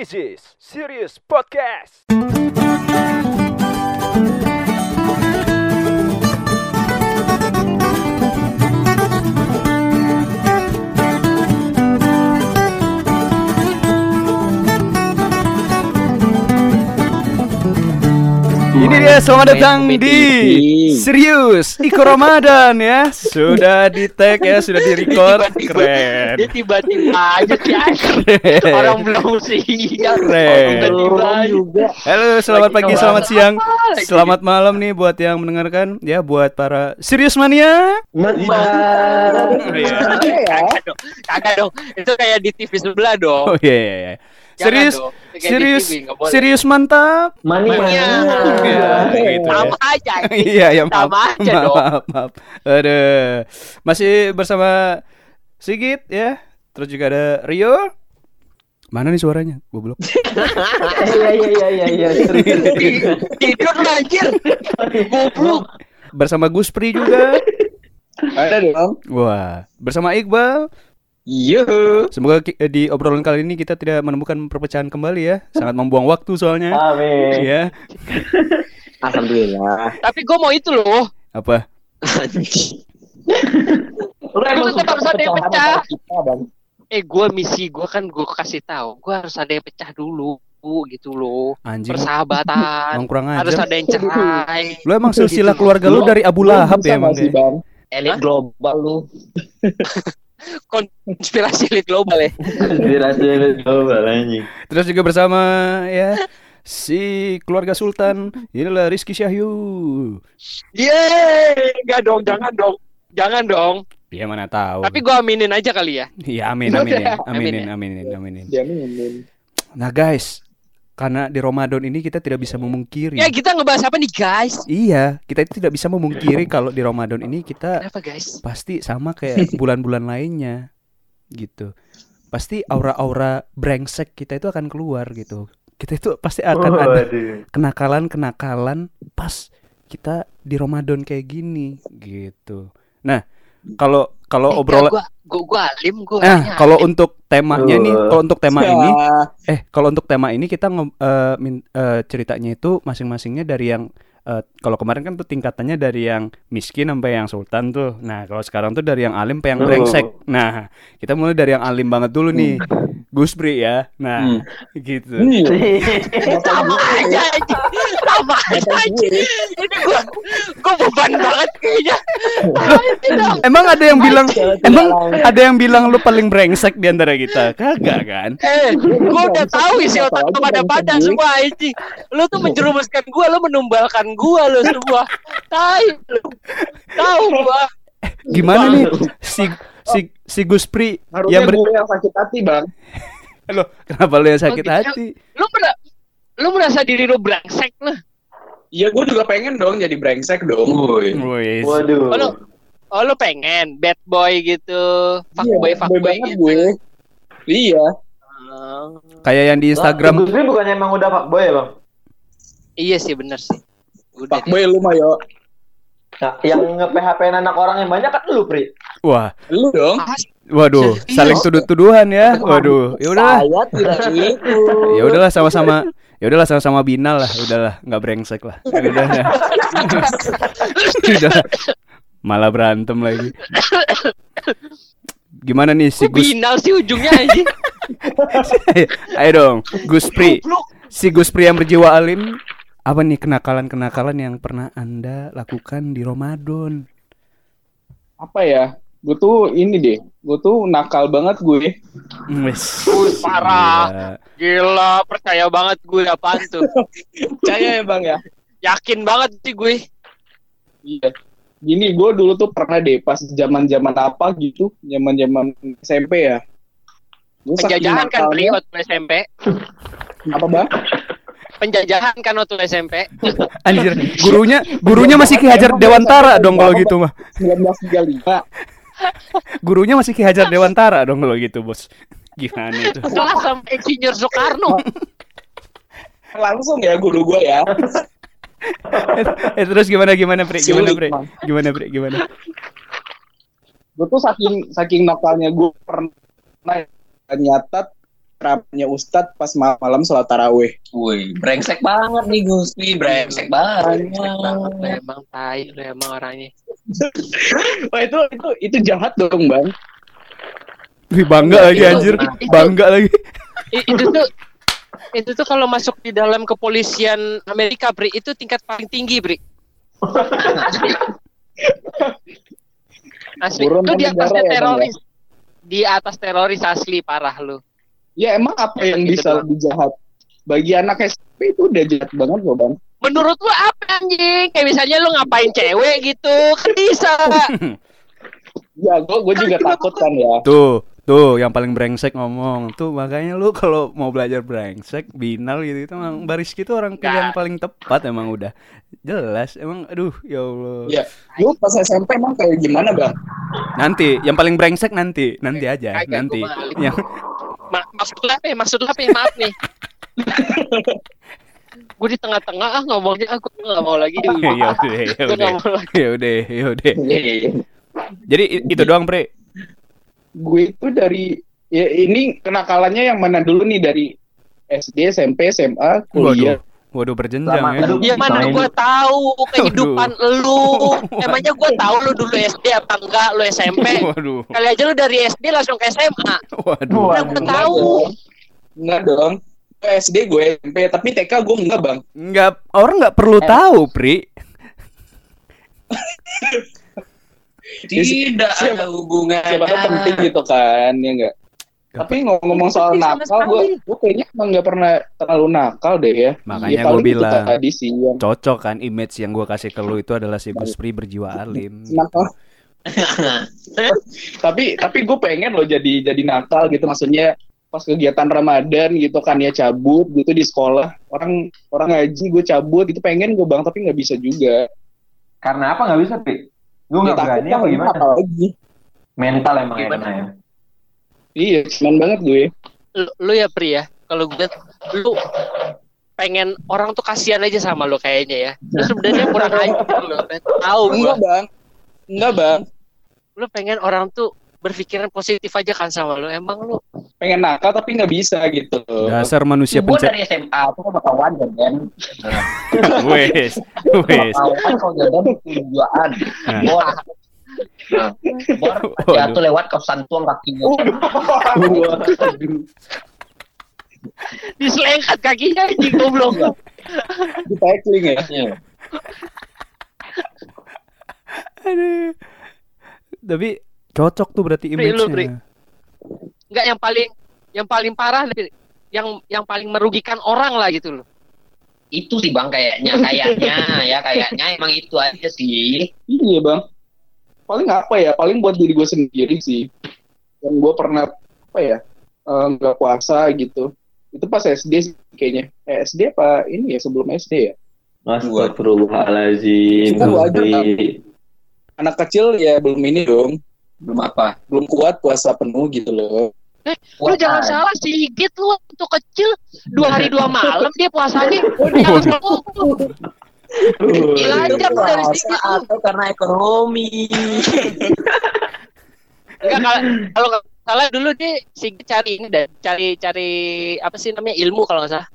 This is Sirius Podcast. Ini dia, selamat datang di Sirius Iko Ramadan ya. Sudah di tag ya, sudah di record. Keren. Dia tiba-tiba aja sih. Orang belum siap. Keren. Halo, selamat pagi, selamat siang, selamat malam nih buat yang mendengarkan. Ya, buat para Sirius Mania. Kagak dong, itu kayak di TV sebelah dong. Oh iya. Serius mantap. Mania. Gitu sama ya. Aja. Iya, ya maaf. Aduh. Masih bersama Sigit ya. Terus juga ada Rio. Mana nih suaranya? Goblok. Iya. Tidur anjir. Goblok. Bersama Gus Pri juga. Ada dong. Wah, bersama Iqbal. Yuhu. Semoga di obrolan kali ini kita tidak menemukan perpecahan kembali ya. Sangat membuang waktu soalnya. Amin. Ya. Alhamdulillah. Tapi gue mau itu loh. Apa? Lu emang tetap ada yang pecah. Gue misi gue kan gue kasih tahu. Gue harus ada yang pecah dulu gitu loh. Anjing. Persahabatan. Harus ada yang cerai. Lu emang silsilah keluarga lu dari Abu Lahab ya emang. Elit global lu. Konspirasi elit global ya. Konspirasi elit global anjing. Terus juga bersama ya si keluarga Sultan. Inilah Rizky Syahyu. Yeay. Enggak dong, jangan dong. Dia mana tahu. Tapi gua aminin aja kali ya. Iya, aminin. Nah guys, karena di Ramadan ini kita tidak bisa memungkiri. Ya, kita ngebahas apa nih, guys? Iya, kita itu tidak bisa memungkiri kalau di Ramadan ini kita kenapa, guys? Pasti sama kayak bulan-bulan lainnya. Gitu. Pasti aura-aura brengsek kita itu akan keluar gitu. Kita itu pasti akan ada kenakalan-kenakalan pas kita di Ramadan kayak gini gitu. Nah, kalau obrolan kalau untuk temanya nih, kalau untuk tema ini kita ceritanya itu masing-masingnya dari yang kalau kemarin kan tuh tingkatannya dari yang miskin sampai yang sultan tuh. Nah, kalau sekarang tuh dari yang alim sampai yang brengsek. Nah, kita mulai dari yang alim banget dulu nih. Gus Pri ya. Nah, gitu. Sama aja. Ini gua beban banget kayaknya. Emang ada yang bilang lu paling brengsek di antara kita. Kagak kan? Gua udah tahu isi otak pada semua ini. Lu tuh menjerumuskan gua, lu menumbalkan gua lu semua. Tahu gua. Gimana nih si Gus Pri yang gue yang sakit hati, Bang. Loh, kenapa lu yang sakit hati? Lu merasa diri lu brengsek lah. Iya, gue juga pengen dong jadi brengsek dong. Waduh. Lu pengen bad boy gitu, fuck boy gitu. Iya. Kayak yang di Instagram. Gus Pri bukannya emang udah fuck boy ya, Bang? Iya sih, bener sih. Fuck boy lu mah yo. Nah, yang nge-PHP-in anak orang yang banyak kan lu, Pri. Wah, lu dong. Waduh, saling tuduh-tuduhan ya. Waduh, ya udahlah. Saya tidak itu. Ya udahlah sama-sama binal lah, udahlah, enggak brengsek lah. Udah. Udah. Malah berantem lagi. Gimana nih si Gus? Binal sih ujungnya aja. Ayo dong, Gus Pri. Si Gus Pri yang berjiwa alim. Apa nih kenakalan-kenakalan yang pernah Anda lakukan di Ramadan? Apa ya? Gue tuh nakal banget gue. Parah. Gila, percaya banget gue apaan tuh. Percaya ya Bang ya? Yakin banget sih gue. Iya. Gini, gue dulu tuh pernah deh pas zaman-zaman apa gitu, zaman-zaman SMP ya. Penjajahan kan berikut SMP. Apa Bang? Penjajahan kan waktu SMP. Anjir, gurunya masih Ki Hajar Dewantara dong kalau gitu mah. 1935. Gurunya masih Ki Hajar Dewantara dong kalau gitu, Bos. Gimana itu? Setelah sampai Insinyur Soekarno. Langsung ya guru gua ya. Terus gimana Pri? Gua tuh saking nakalnya gua pernah nyatat ramnya Ustadz pas malam sholat tarawih. Wih, brengsek banget nih Gus Pri, brengsek banget. Emang tai, emang orangnya. Wah itu jahat dong bang. Wih, bangga lagi anjir, bangga lagi. Itu tuh kalau masuk di dalam kepolisian Amerika Bri, itu tingkat paling tinggi Bri. Asli, itu di atasnya teroris. Di atas teroris asli, parah lu. Ya emang apa yang bisa lebih jahat? Bagi anak SMP itu udah jahat banget loh bang. Menurut lu apa anjing? Kayak misalnya lu ngapain cewek gitu, kan bisa. Ya gue juga takut kan ya. Tuh yang paling brengsek ngomong. Tuh makanya lu kalau mau belajar brengsek, binal gitu itu emang Rizky itu orang pilihan paling tepat emang udah. Jelas emang aduh ya Allah. Ya, lu pas SMP emang kayak gimana bang? Nanti yang paling brengsek nanti aja. Agak nanti. Yang Maksud apa? Maaf nih. Gue di tengah-tengah ngomongnya aku nggak mau lagi. Yaudah. Jadi itu doang Pre. Gue itu dari ya ini kenakalannya yang mana dulu nih dari SD, SMP, SMA, kuliah. Waduh berjenjang ya. Ya mana gue tahu kehidupan lu. Emangnya gue tahu lu dulu SD apa enggak, lu SMP. Waduh. Kali aja lu dari SD langsung ke SMA. Waduh. Nah, gue tahu. Enggak dong. Gue SD, gue SMP, tapi TK gue enggak, Bang. Enggak, orang enggak perlu tahu, Pri. Tidak ada hubungannya. Siapa penting gitu kan, ya enggak? Tapi ngomong soal nakal, gue kayaknya emang nggak pernah terlalu nakal deh ya. Makanya ya, gue bilang tadi sih, yang cocok kan image yang gue kasih ke lu itu adalah si Gus Pri berjiwa alim. Nakal. tapi gue pengen lo jadi nakal gitu, maksudnya pas kegiatan Ramadan gitu kan ya, cabut gitu di sekolah, orang ngaji gue cabut gitu, pengen gue bang tapi nggak bisa juga. Karena apa nggak bisa Pi? Gue nggak berani apa gimana? Mental emang ya. Iya, senang banget gue. Lu ya Pri ya, kalau gue liat, lu pengen orang tuh kasihan aja sama lu kayaknya ya. Lu sebenarnya kurang ajar lu, tahu gue. Enggak bang. Lu pengen orang tuh berpikiran positif aja kan sama lu. Emang lu pengen nakal tapi nggak bisa gitu. Dasar manusia pencetan. Gue dari SMA tuh kan bakawan kan. Wes. Bakawan kalau jadi tujuan. Wah. Bor ya tuh lewat kosan tuang kakinya. Diselengkat kakinya anjing goblok. Di tackling ya. Aduh. Tapi cocok tuh berarti image-nya. Enggak yang paling parah yang paling merugikan orang lah gitu loh. Itu sih Bang kayaknya emang itu aja sih. Iya Bang. Paling apa ya, paling buat diri gue sendiri sih. Yang gue pernah apa ya, nggak puasa gitu. Itu pas SD sih kayaknya. SD apa ini ya, sebelum SD ya. Astagfirullahaladzim. Kita wajar anak kecil ya, belum ini dong. Belum apa? Belum kuat puasa penuh gitu loh. Lu jangan salah, Sigit lu waktu kecil 2 hari 2 malam dia puasanya. Gila aja lu dari sini atau karena ekonomi. Kalau nggak salah dulu dia Sigit cari ini dan cari apa sih namanya ilmu kalau nggak salah.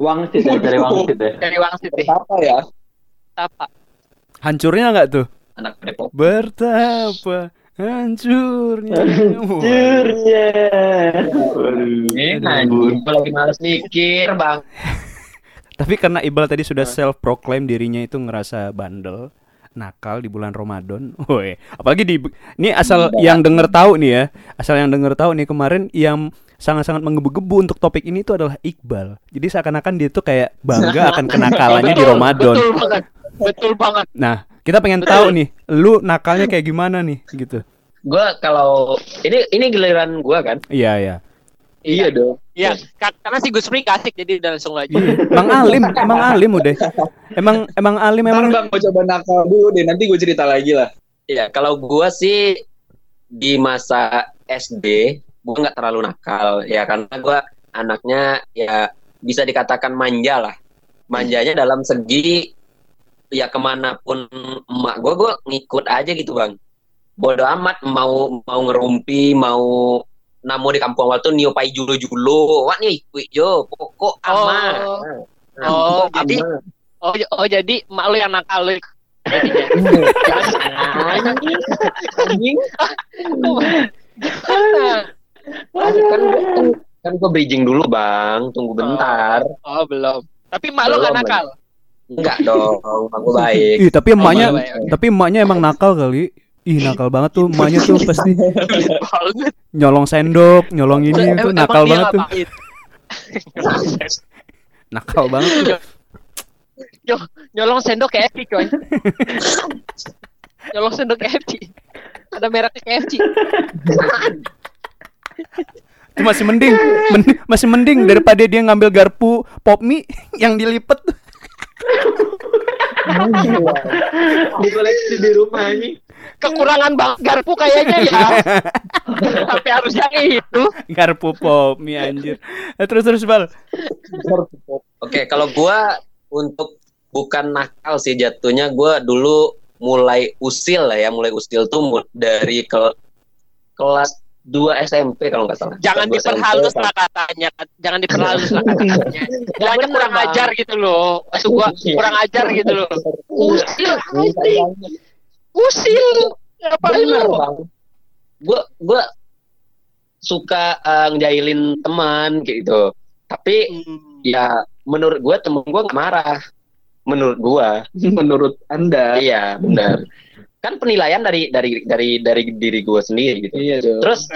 Wangsit ya, dari wangsit deh. Dari wangsit deh. Apa ya? Tapa. Hancurnya nggak tuh? Anak Depok. Bertapa hancurnya. Ini anjing, gue lagi males mikir bang. Tapi karena Iqbal tadi sudah self-proclaim dirinya itu ngerasa bandel, nakal di bulan Ramadan. Woi, apalagi ini asal yang denger tahu nih ya. Asal yang denger tahu nih, kemarin yang sangat-sangat menggebu-gebu untuk topik ini itu adalah Iqbal. Jadi seakan-akan dia tuh kayak bangga akan kenakalannya di Ramadan. Betul banget. Nah, kita pengen tahu nih, lu nakalnya kayak gimana nih gitu. Gua kalau ini giliran gua kan? Iya. Iya dong. Iya, karena si Gus Pri asik jadi udah langsung aja. Emang alim udah. Emang alim. Bang, gue coba nakal dulu deh, nanti gue cerita lagi lah. Iya, kalau gue sih di masa SD gue nggak terlalu nakal ya, karena gue anaknya ya bisa dikatakan manja lah. Manjanya dalam segi ya kemanapun emak gue ngikut aja gitu bang. Bodoh amat mau ngerumpi, mau namo di kampung awal tuh nio pai julo-julo. Wak nio ikut jo, pokok ama. Oh, jadi jadi mak lu yang nakal lu. Anjing. Kan gua bridging dulu, Bang. Tunggu bentar. Oh, belum. Tapi mak lu enggak nakal. Enggak dong, aku baik. Ih, tapi emaknya emang nakal kali. Ih, nakal banget tuh emaknya tuh pasti. Nyolong sendok, nyolong ini tuh nakal banget tuh. Nakal banget tuh. Nyolong sendok KFC, coy. Nyolong sendok KFC. Ada mereknya KFC. Itu masih mending, daripada dia ngambil garpu pop mie yang dilipet. Dikoleksi di rumah ini. Kekurangan bang garpu kayaknya ya. Tapi harus yang itu. Garpu pop mie anjir. Terus Bal. Oke, kalau gua untuk bukan nakal sih jatuhnya, gua dulu mulai usil lah ya, tuh dari kelas 2 SMP kalau nggak salah. Jangan diperhalus lah katanya, Jangan kurang ajar gitu loh. Maksud gua kurang ajar gitu loh. Usil. Apa lu? Gua suka ngejailin teman gitu. Tapi ya menurut gua temen gua nggak marah. Menurut gua, menurut Anda. Iya, benar. Kan penilaian dari diri gue sendiri gitu. Iya, terus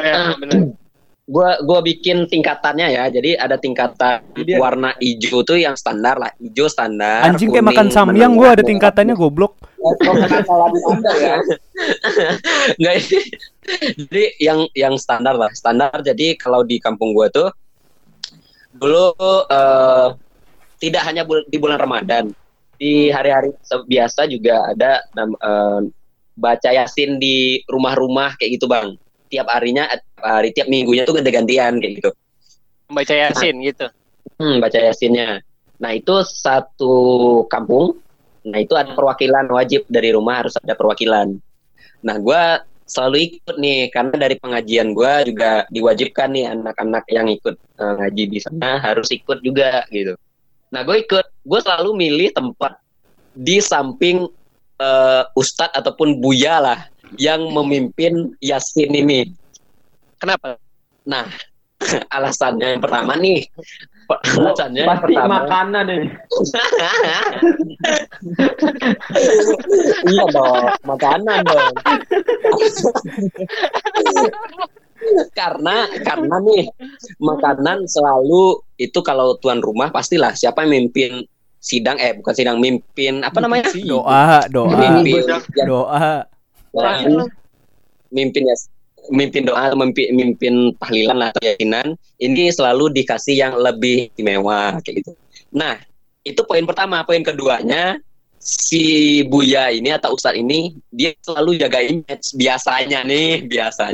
gue bikin tingkatannya ya. Jadi ada tingkatan warna hijau tuh yang standar lah, hijau standar. Anjing kayak makan samyang gue ada tingkatannya goblok. Nggak, jadi yang standar lah, standar. Jadi kalau di kampung gue tuh dulu tidak hanya di bulan Ramadan, di hari-hari biasa juga ada baca Yasin di rumah-rumah kayak gitu, Bang. Tiap minggunya tuh ganti-gantian kayak gitu. Baca Yasin gitu. Baca Yasinnya. Nah, itu satu kampung. Nah, itu ada perwakilan wajib dari rumah, harus ada perwakilan. Nah, gua selalu ikut nih karena dari pengajian gua juga diwajibkan nih anak-anak yang ikut ngaji di sana harus ikut juga gitu. Nah, gua ikut. Gua selalu milih tempat di samping Ustadz ataupun Buya lah yang memimpin Yasin ini. Kenapa? Nah, alasannya yang pertama nih. Alasannya yang pertama. Pasti makanan ini. Iya dong, makanan dong. Karena nih, makanan selalu itu kalau tuan rumah pastilah siapa yang mimpin sidang mimpin apa namanya mimpin tahlilan atau yakinan ini selalu dikasih yang lebih istimewa kayak gitu. Nah, itu poin pertama. Poin keduanya, si Buya ini atau Ustadz ini dia selalu jaga image biasanya jaga.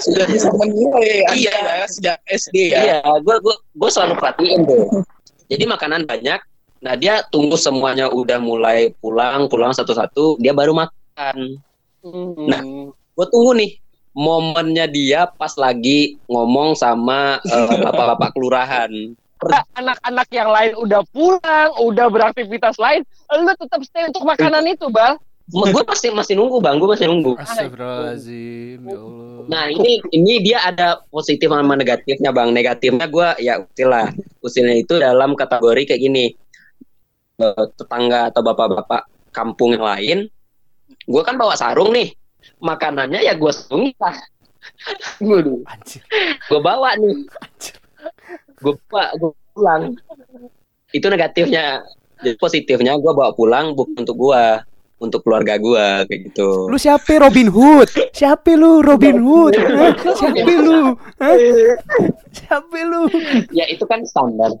Sudah bisa menilai. Iya, sejak SD ya. Iya, gue selalu perhatiin tuh. Jadi makanan banyak, nah dia tunggu semuanya udah mulai pulang satu-satu, dia baru makan. Nah, gue tunggu nih momennya dia pas lagi ngomong sama bapak-bapak kelurahan. Anak-anak yang lain udah pulang, udah beraktivitas lain, lu tetap stay untuk makanan itu, Bal. Gue masih nunggu, Bang. Astagfirullahaladzim, ya Allah. Nah, ini dia ada positif sama negatifnya, Bang. Negatifnya gue ya usilnya itu dalam kategori kayak gini. Tetangga atau bapak-bapak kampung yang lain, gue kan bawa sarung nih. Makanannya ya gue sarungin lah. Gue bawa nih. Gue pulang. Itu negatifnya. Jadi positifnya gue bawa pulang bukan untuk gue, untuk keluarga gua kayak gitu. Lu siapa Robin Hood? Siapa lu? Ya itu kan standar.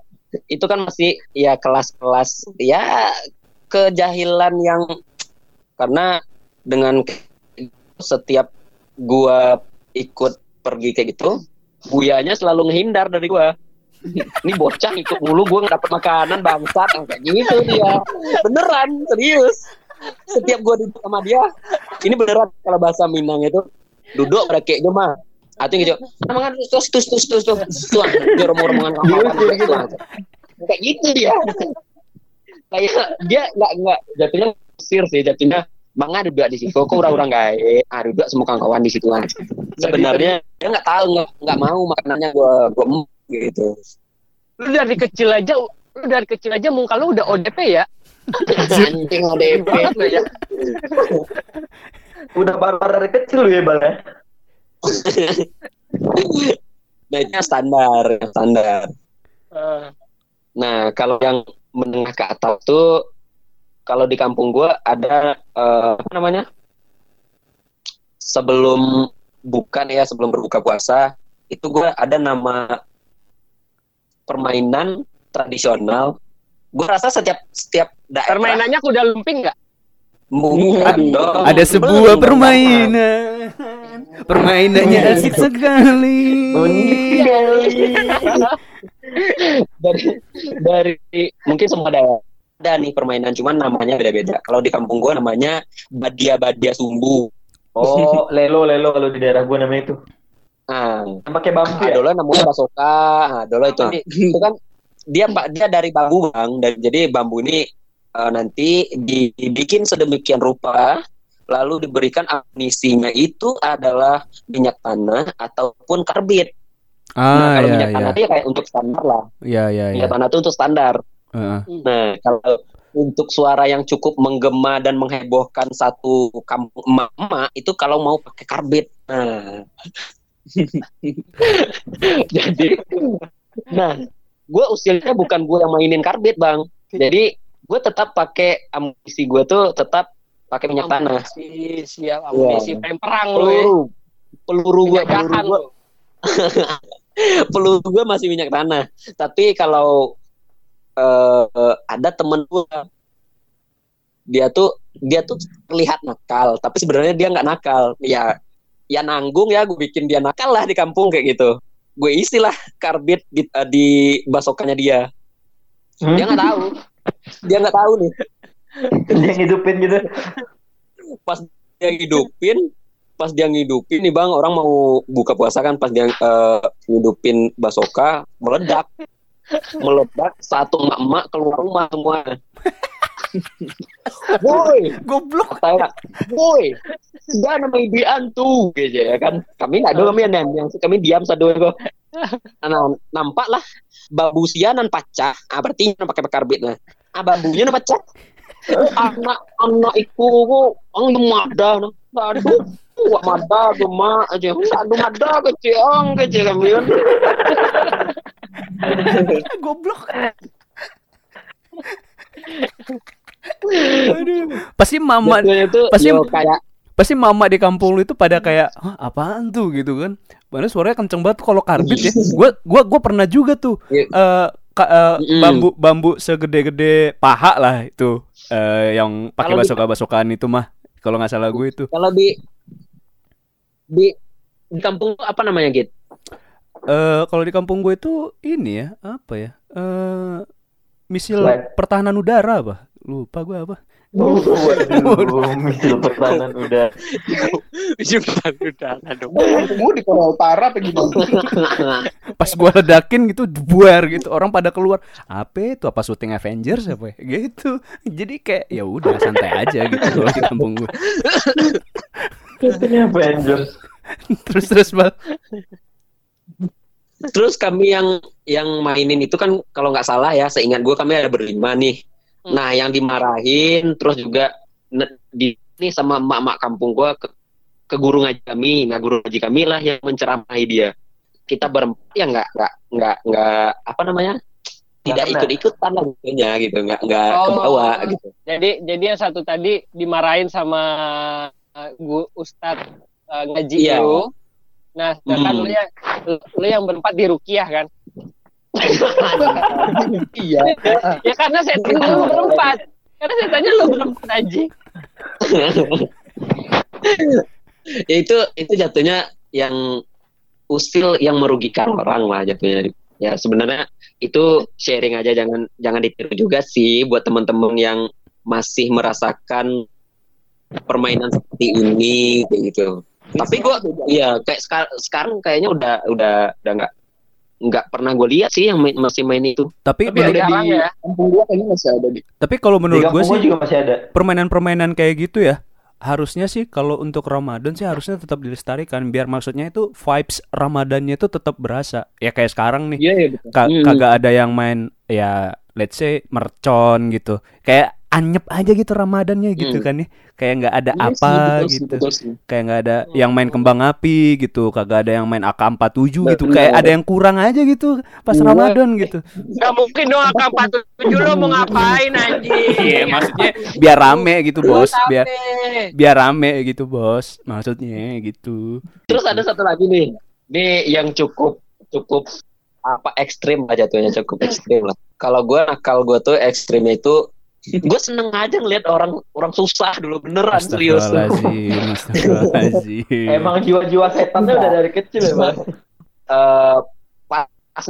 Itu kan masih ya kelas-kelas ya kejahilan yang karena dengan setiap gua ikut pergi kayak gitu, buyanya selalu ngehindar dari gua. Ini bocah ikut mulu, gua enggak dapat makanan bangsat kayak gitu dia. Beneran, serius. Setiap gue duduk sama dia, ini beneran kalau bahasa Minang itu duduk pada kayaknya mah Atuh gitu. Amangan terus tuang rombongan kapal. Kayak gitu ya. Kayak dia enggak jatuhnya sir sih jatuhnya mangga juga di situ. Kok orang-orang gae, ada juga semua kawan di situ kan. Sebenarnya dia enggak tahu, enggak mau makanannya gua gitu. Lu dari kecil aja muka lu udah ODP ya. Anjing ODP lu ya. Udah barbar dari kecil lu ya, Bang. Nah, itu standar. Nah, kalau yang menengah ke atas tuh kalau di kampung gua ada apa namanya? Sebelum berbuka puasa, itu gua ada nama permainan tradisional. Gue rasa setiap daerah permainannya kuda lumping nggak? Bukan dong. Ada sebuah permainannya asik sekali. dari mungkin semua daerah ada nih permainan, cuman namanya beda-beda. Kalau di kampung gue namanya badia sumbu. Oh, lelo kalau di daerah gue namanya itu. Pakai bambu. Dulu namanya basoka. Dulu itu kan dia dari bambu bang, dan jadi bambu ini nanti dibikin sedemikian rupa, lalu diberikan amunisinya itu adalah minyak tanah ataupun karbit. Nah, kalau minyak tanah itu kayak untuk standar lah. Minyak tanah itu untuk standar. Nah, kalau untuk suara yang cukup menggema dan menghebohkan satu kampung emak-emak itu kalau mau pakai karbit. Nah, jadi gue usilnya bukan gue yang mainin karbit bang, jadi gue tetap pakai amunisi gue tuh tetap pakai minyak tanah. Siap amunisi perang lu ya. Peluru gue peluru gue masih minyak tanah. Tapi kalau ada temen gue, dia tuh terlihat nakal, tapi sebenarnya dia nggak nakal. Ya nanggung ya, gue bikin dia nakal lah di kampung kayak gitu. Gue isilah karbit di basokannya dia. Dia nggak tahu nih. Dia ngidupin gitu. Pas dia ngidupin nih bang, orang mau buka puasa kan, pas dia ngidupin basoka meledak satu emak-emak keluar rumah semua. Woi, goblok. Woi, jangan melibian tuh, gitu ya kan. Kami nggak ada kami diam sadoan kok. Nampak lah, babusianan pacah. Artinya pakai karbit lah. Babunya pacah. Anak iku ang lumada, aduh, mada cuma aja, aduh mada kecil kamian. Goblok. Aduh. Pasti mama di kampung lu itu pada kayak, "Hah, apaan tuh?" gitu kan. Padahal suaranya kenceng banget kalau karbit ya. Gua pernah juga tuh bambu segede-gede paha lah itu. Yang pakai basoka-basokaan itu mah. Kalau enggak salah gue itu. Kalau di kampung apa namanya, Git? Kalau di kampung gue itu ini ya, apa ya? Misil pertahanan udara apa? Lupa gue apa? Misil pertahanan udara. Misil pertahanan udara dong. Gue di Korea Utara apa gitu. Pas gue ledakin gitu, buar gitu. Orang pada keluar. Apa itu? Apa syuting Avengers apa ya? Gitu. Jadi kayak ya udah santai aja gitu kalau di kampung gue. Syuting Avengers. Terus bang. Terus kami yang mainin itu kan kalau nggak salah ya, seingat gue kami ada berlima nih. Nah, yang dimarahin terus juga ini sama emak-emak kampung gue ke guru ngaji kami. Nah, guru ngaji kami lah yang menceramahi dia. Kita berempat ya nggak apa namanya? Tidak ikut-ikutan lah gitunya gitu, nggak kebawa gitu. Jadi yang satu tadi dimarahin sama Ustadz ngaji itu. Nah, sedangkan lu yang berempat di Rukiah kan? Iya. Ya karena setannya lu berempat. Aja. Ya itu jatuhnya yang usil yang merugikan orang lah jatuhnya. Ya sebenarnya itu sharing aja, jangan ditiru juga sih buat teman-teman yang masih merasakan permainan seperti ini gitu. Tapi gue ya kayak sekarang kayaknya udah nggak pernah gue lihat sih yang masih main itu. Tapi ada di kampung gue kayaknya masih ada di. Tapi kalau menurut gue sih juga masih ada. Permainan-permainan kayak gitu ya. Harusnya sih kalau untuk Ramadan sih harusnya tetap dilestarikan biar maksudnya itu vibes Ramadannya itu tetap berasa. Ya kayak sekarang nih. Yeah, yeah, kagak ada yang main ya let's say mercon gitu. Kayak anyep aja gitu Ramadannya gitu kan nih. Kayak enggak ada Kayak enggak ada yang main kembang api gitu, kagak ada yang main AK47 gitu. Kayak ada yang kurang aja gitu pas Ramadan gitu. Enggak mungkin dong AK47 lo mau ngapain anjing? Iya, maksudnya biar rame gitu, Bos. Biar rame gitu, Bos. Maksudnya gitu. Terus ada satu lagi nih. Nih yang cukup apa ekstrim aja tuh, cukup ekstrim lah. Kalau gue nakal gue tuh ekstrimnya itu gue seneng aja ngeliat orang susah dulu beneran. Serius emang jiwa-jiwa setannya udah dari kecil emang. Pas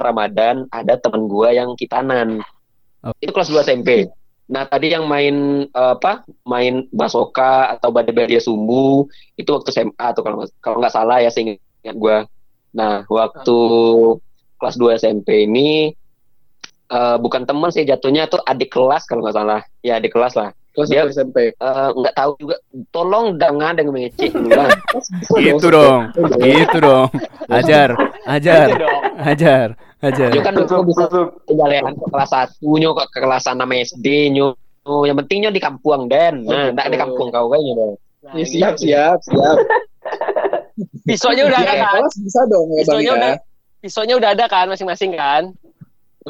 Ramadan ada temen gue yang kitanan itu kelas 2 SMP. Nah tadi yang main main basoka atau badai-badai sumbu itu waktu SMA tuh kalau nggak salah ya seingat gue. Nah waktu kelas 2 SMP ini bukan teman sih jatuhnya tuh adik kelas kalau nggak salah ya adik kelas lah. Kelas dia SMP nggak tahu juga tolong jangan ada ngecek gitu dong gitu dong ajar kan dulu bisa perjalanan ke kelas 1 nyok ke kelas 6 SD nyok yang pentingnya di kampung dan nah nggak di kampung kau kayaknya dong. Siap pisaunya udah ada kan bisa dong ya bang ya pisaunya udah ada kan masing-masing kan.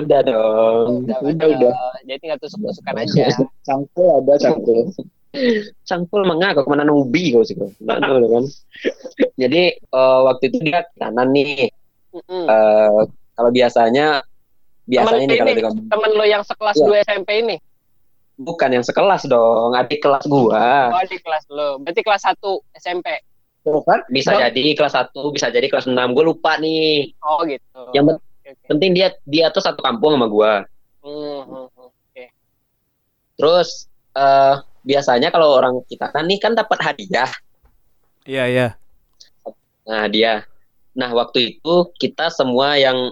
Udah dong. Udah. Jadi tinggal tusuk-tusukan aja. Cangkul. Cangkul mengaku kemana nubi kau sih kau. Kan. Jadi waktu itu dia kanan nih. Kalau biasanya nih kalau di kampung. Temen lo yang sekelas 2 SMP ini? Bukan yang sekelas dong, adik kelas gua. Oh, adik kelas lo. Berarti kelas 1 SMP. Bukan? Bisa jadi kelas 1, bisa jadi kelas 6. Gua lupa nih. Oh, gitu. Yang penting dia tuh satu kampung sama gue. Okay. Terus biasanya kalau orang kita kan nih kan dapat hadiah. Iya. Nah dia. Nah waktu itu kita semua yang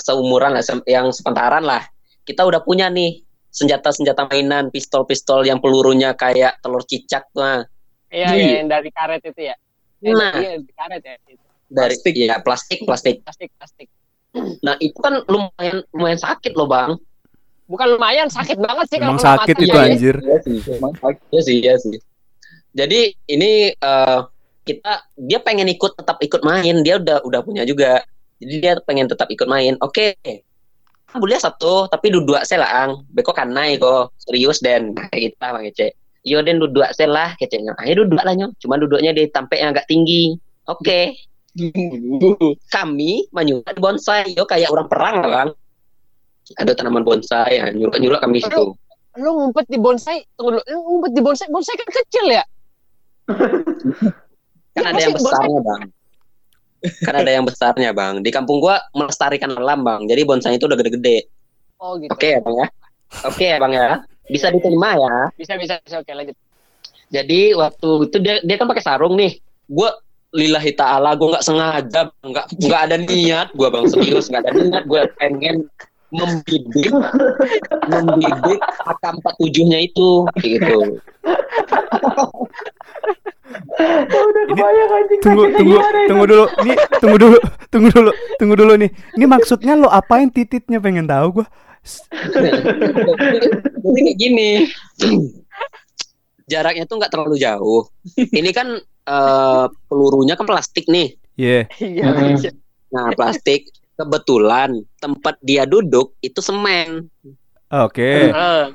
seumuran lah, yang sepantaran lah. Kita udah punya nih senjata mainan, pistol yang pelurunya kayak telur cicak lah. Iya yang dari karet itu ya. Nah dari karet ya. Dari plastik ya plastik. Nah itu kan lumayan sakit loh bang. Bukan lumayan sakit banget sih. Emang kalau sakit itu anjir. Iya sih. Jadi ini dia pengen tetap ikut main. Dia udah punya juga. Jadi dia pengen tetap ikut main. Oke. Boleh satu tapi dua selang. Beko kan naik kok. Serius den. Nah kita bang Ece. Yo den dua selang kecenya. Ayo dua lah nyo. Cuma duduknya dia sampai yang agak tinggi. Oke. Kami menyurat bonsai, yo kayak orang perang kan. Ada tanaman bonsai, nyurat kami situ. Lu ngumpet di bonsai, tunggu lu ngumpet di bonsai kan kecil ya? Kan ada yang besarnya bang. Di kampung gua melestarikan alam bang, jadi bonsai itu udah gede-gede. Oh gitu. Oke ya bang ya. Bisa diterima ya? Bisa. Oke lanjut. Jadi waktu itu dia kan pakai sarung nih. Gua lillahi ta'ala gue gak sengaja gak ada niat gue bang serius gak ada niat gue pengen membidik AK47-nya itu gitu. Udah kebayang anjing. Tunggu dulu nih. Ini maksudnya lo apain tititnya pengen tahu gue. Jadi gini. Jaraknya tuh nggak terlalu jauh. Ini kan pelurunya kan plastik nih. Iya. Yeah. Nah plastik kebetulan tempat dia duduk itu semen. Oke. Okay.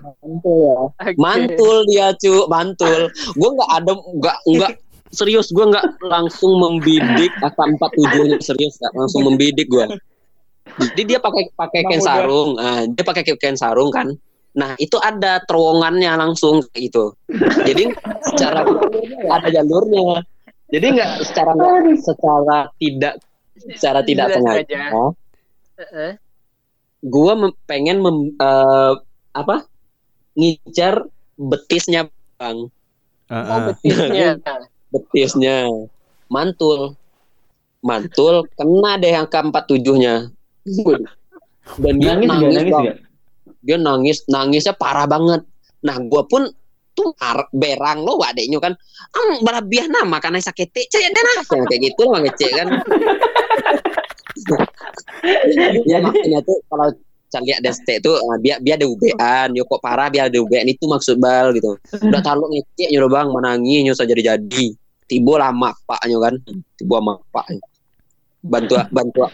Mantul dia mantul. Gue nggak serius gue nggak langsung membidik AK47 serius nggak langsung membidik gue. Jadi dia pakai kain sarung. Dia pakai kain sarung kan. Nah itu ada terowongannya langsung gitu. Jadi secara ada jalurnya. Jadi nggak secara tidak sengaja. Gue pengen ngincar betisnya bang. Betisnya. mantul kena deh angka 47-nya. Dan dia nangis, dia nangisnya parah banget. Nah, gua pun tuh berang lo adeknya kan. Barabiah nama karena sakit cek dan kayak gitu lo ngecek kan. Ya makanya tuh kalau lihat DST itu biar ada UBN, yo kok parah biar ada UBN itu maksud bal gitu. Udah tarlo ngecek nyuruh bang menangi nyusa jadi. Tibo lama paknya kan. Tibo sama paknya. Bantu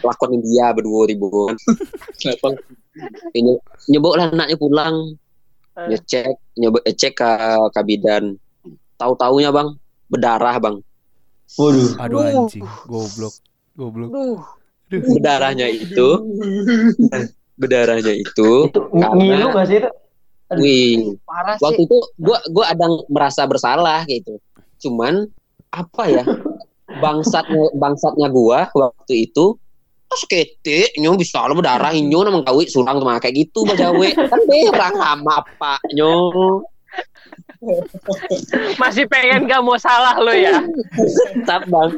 lakonin dia berdua ribu. Ini nyebok lah anaknya pulang. Nyebok cek ke kabidan. Tahu-taunya bang berdarah bang. Waduh. Aduh anjing. Goblok. Berdarahnya itu. Ngilu gak sih itu? Wih. Parah sih. Waktu itu gue ada merasa bersalah gitu. Cuman apa ya? bangsatnya gua waktu itu pas ketek nyo bisa lo berdarah nyo nang kawi sulang sama kayak gitu bajawe kan berang sama apa nyo masih pengen gak mau salah lo ya tetap bang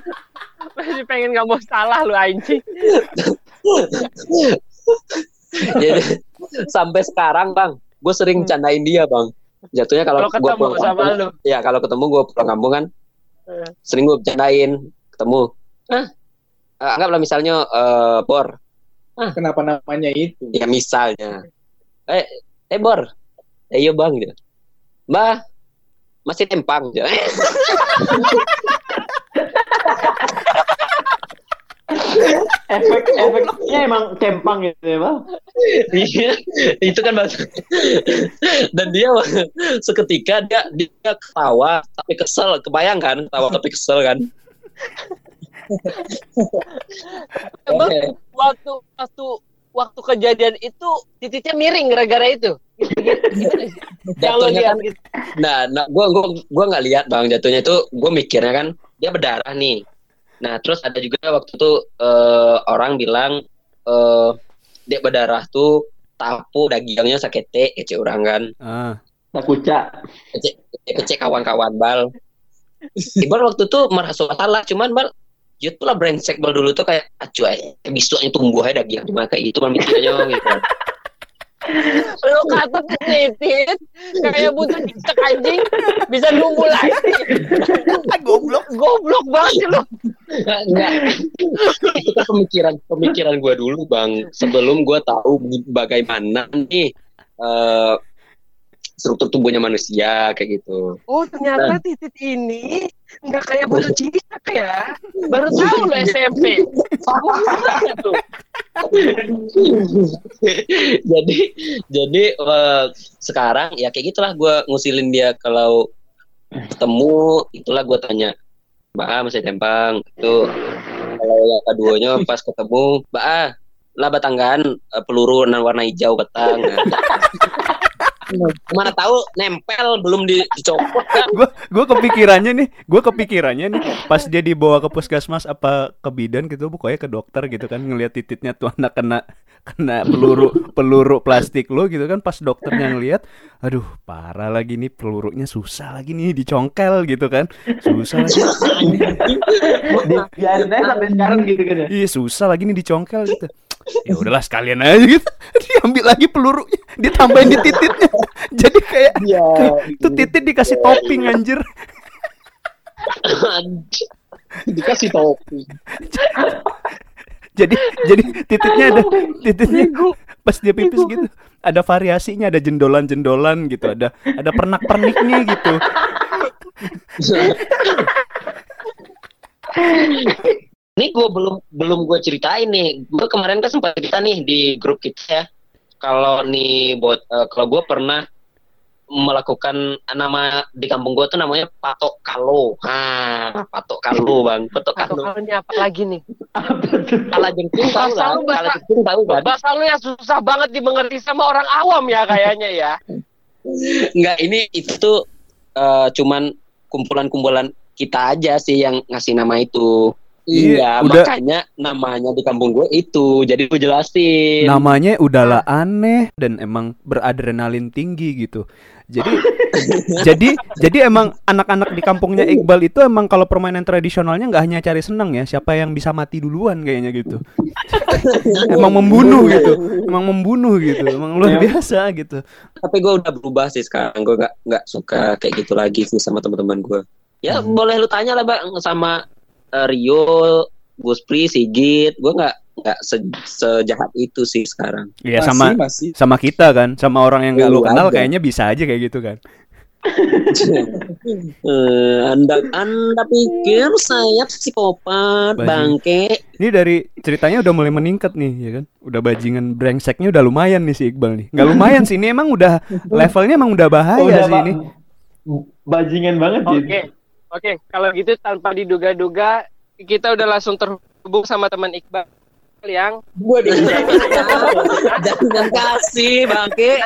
masih pengen gak mau salah lo anjing. Jadi sampai sekarang bang gua sering candain dia bang jatuhnya kalau gua pulang kampung ya kalau ketemu gua pulang kampung kan sering gue bercandain ketemu anggaplah misalnya Bor kenapa namanya itu ya misalnya Bor ayo bang gitu mbah masih tempang gitu. Efeknya emang tempang gitu ya bang. Itu kan maksud dan dia seketika dia ketawa tapi kesel, kebayang kan ketawa tapi kesel kan. Bang, waktu kejadian itu titiknya miring gara-gara itu. Jatuhnya kan, nah gua nggak lihat bang jatuhnya itu gua mikirnya kan dia berdarah nih. Nah, terus ada juga waktu itu orang bilang dek berdarah tuh tapu dagingnya sakit ece orang kan. Takuca. Ece kawan-kawan bal. Ibar waktu itu merasa salah cuman bal itulah brengsek bal dulu tuh kayak acu aja bisuannya tumbuh aja daging maka itu mikirnya gitu. Lo kata ketitit kayak butuh dicek anjing bisa numbuh lagi. Goblok banget lo. Enggak. Itu kan pemikiran gue dulu bang sebelum gue tahu bagaimana nih struktur tubuhnya manusia kayak gitu. Oh ternyata titit ini nggak kayak butuh dicek ya. Baru tahu lo SMP. Gobloknya tuh. jadi sekarang ya kayak gitulah gue ngusilin dia kalau ketemu itulah gue tanya Mbak masih tempang itu kalau yang keduanya pas ketemu Mbak lah batanggan peluru warna hijau batang mana tahu nempel belum dicopot kan? Gue kepikirannya nih pas dia dibawa ke puskesmas apa ke bidan gitu pokoknya ke dokter gitu kan ngelihat titiknya tuh anak kena peluru plastik lo gitu kan pas dokternya ngelihat aduh parah lagi nih pelurunya susah lagi nih dicongkel gitu kan susah lagi biarin aja sampai sekarang gitu kan iya susah lagi nih dicongkel gitu. Ya udahlah sekalian aja gitu. Diambil lagi pelurunya, ditambahin di tititnya. Jadi kayak ya, itu titit dikasih topping anjir. Dikasih topping. Jadi titiknya pas dia pipis gitu. Ada variasinya, ada jendolan-jendolan gitu, ada pernak-perniknya gitu. Ini gue belum gue ceritain nih. Gue kemarin kan sempat cerita nih di grup kita ya. Kalau nih kalau gue pernah melakukan nama di kampung gue tuh namanya Patok Kalo. Patok Kalo bang. Patok Kalo ini apa lagi nih? Kala jengking tahu lah. Kala jengking tahu kan? Bahasa lu yang susah banget dimengerti sama orang awam ya kayaknya ya. Enggak ini itu tuh cuman kumpulan-kumpulan kita aja sih yang ngasih nama itu. Iya, udah, makanya namanya di kampung gue itu. Jadi gue jelasin. Namanya udahlah aneh dan emang beradrenalin tinggi gitu. Jadi jadi emang anak-anak di kampungnya Iqbal itu emang kalau permainan tradisionalnya enggak hanya cari seneng ya, siapa yang bisa mati duluan kayaknya gitu. Emang membunuh gitu. Emang membunuh gitu. Emang luar biasa gitu. Tapi gue udah berubah sih sekarang. Gue enggak suka kayak gitu lagi sih sama teman-teman gue. Ya boleh lu tanya lah Bang sama Rio, Gus Pri, Sigit, gue nggak sejahat itu sih sekarang. Iya masih. Sama kita kan, sama orang yang nggak lu kenal kayaknya bisa aja kayak gitu kan. Anda pikir saya psikopat bangke? Ini dari ceritanya udah mulai meningkat nih, ya kan? Udah bajingan brengseknya udah lumayan nih si Iqbal nih. Nggak lumayan sih, ini emang udah levelnya emang udah bahaya sih ini. Bajingan banget sih. Okay. Oke, kalau gitu tanpa diduga-duga kita udah langsung terhubung sama teman Iqbal yang gua diundang. Terima kasih, Bangke.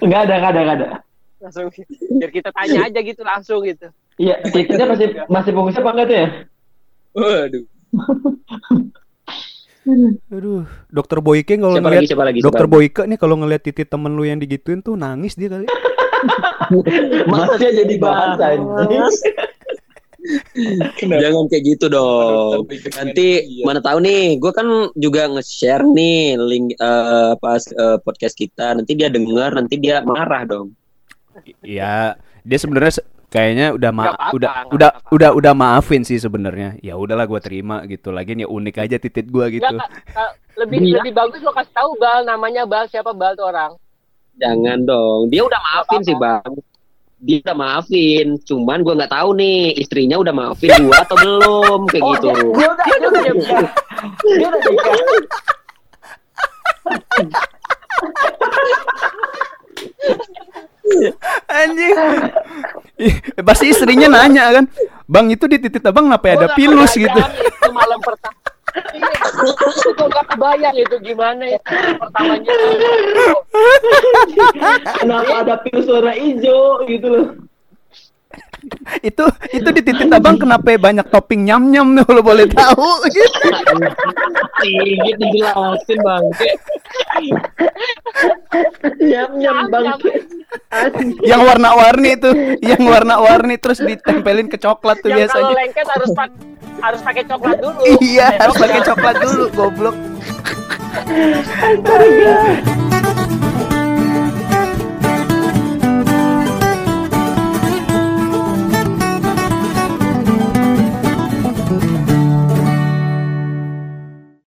Enggak ada. Langsung biar kita tanya aja gitu langsung gitu. Iya, kita masih fokus apa enggak tuh ya? Waduh. Aduh, Dr. Boyke kalau ngelihat Dr. Boyke nih kalau ngelihat titik temen lu yang digituin tuh nangis dia kali. Masnya jadi bahasan. Jangan kayak gitu dong. Nanti mana tahu nih, gue kan juga nge-share nih link podcast kita. Nanti dia dengar, nanti dia marah dong. Iya, dia sebenarnya kayaknya udah maafin sih sebenarnya. Ya udahlah gue terima gitu. Lagian ya unik aja titik gue gitu. Nggak, lebih bagus lo kasih tahu Bal namanya Bal siapa Bal tuh orang. Jangan dong, dia udah maafin sih Bang. Dia udah maafin, cuman gue nggak tahu nih istrinya udah maafin gue atau belum kayak gitu. Dia udah. Anjing. Pasti istrinya nanya kan, Bang itu di titik abang kenapa ada pilus gitu? Itu malam pertama. Itu gak kebayang itu gimana ya pertamanya. Kenapa ada pilus warna hijau gitu loh. Itu di titik abang kenapa banyak topping nyam-nyam kalau boleh tahu gitu. Sigit dijelasin bangke. Nyam-nyam bangke. Yang warna-warni terus ditempelin ke coklat tuh biasanya. Yang kalau lengket harus pakai coklat dulu. Iya, harus pakai coklat dulu, goblok. Astaga.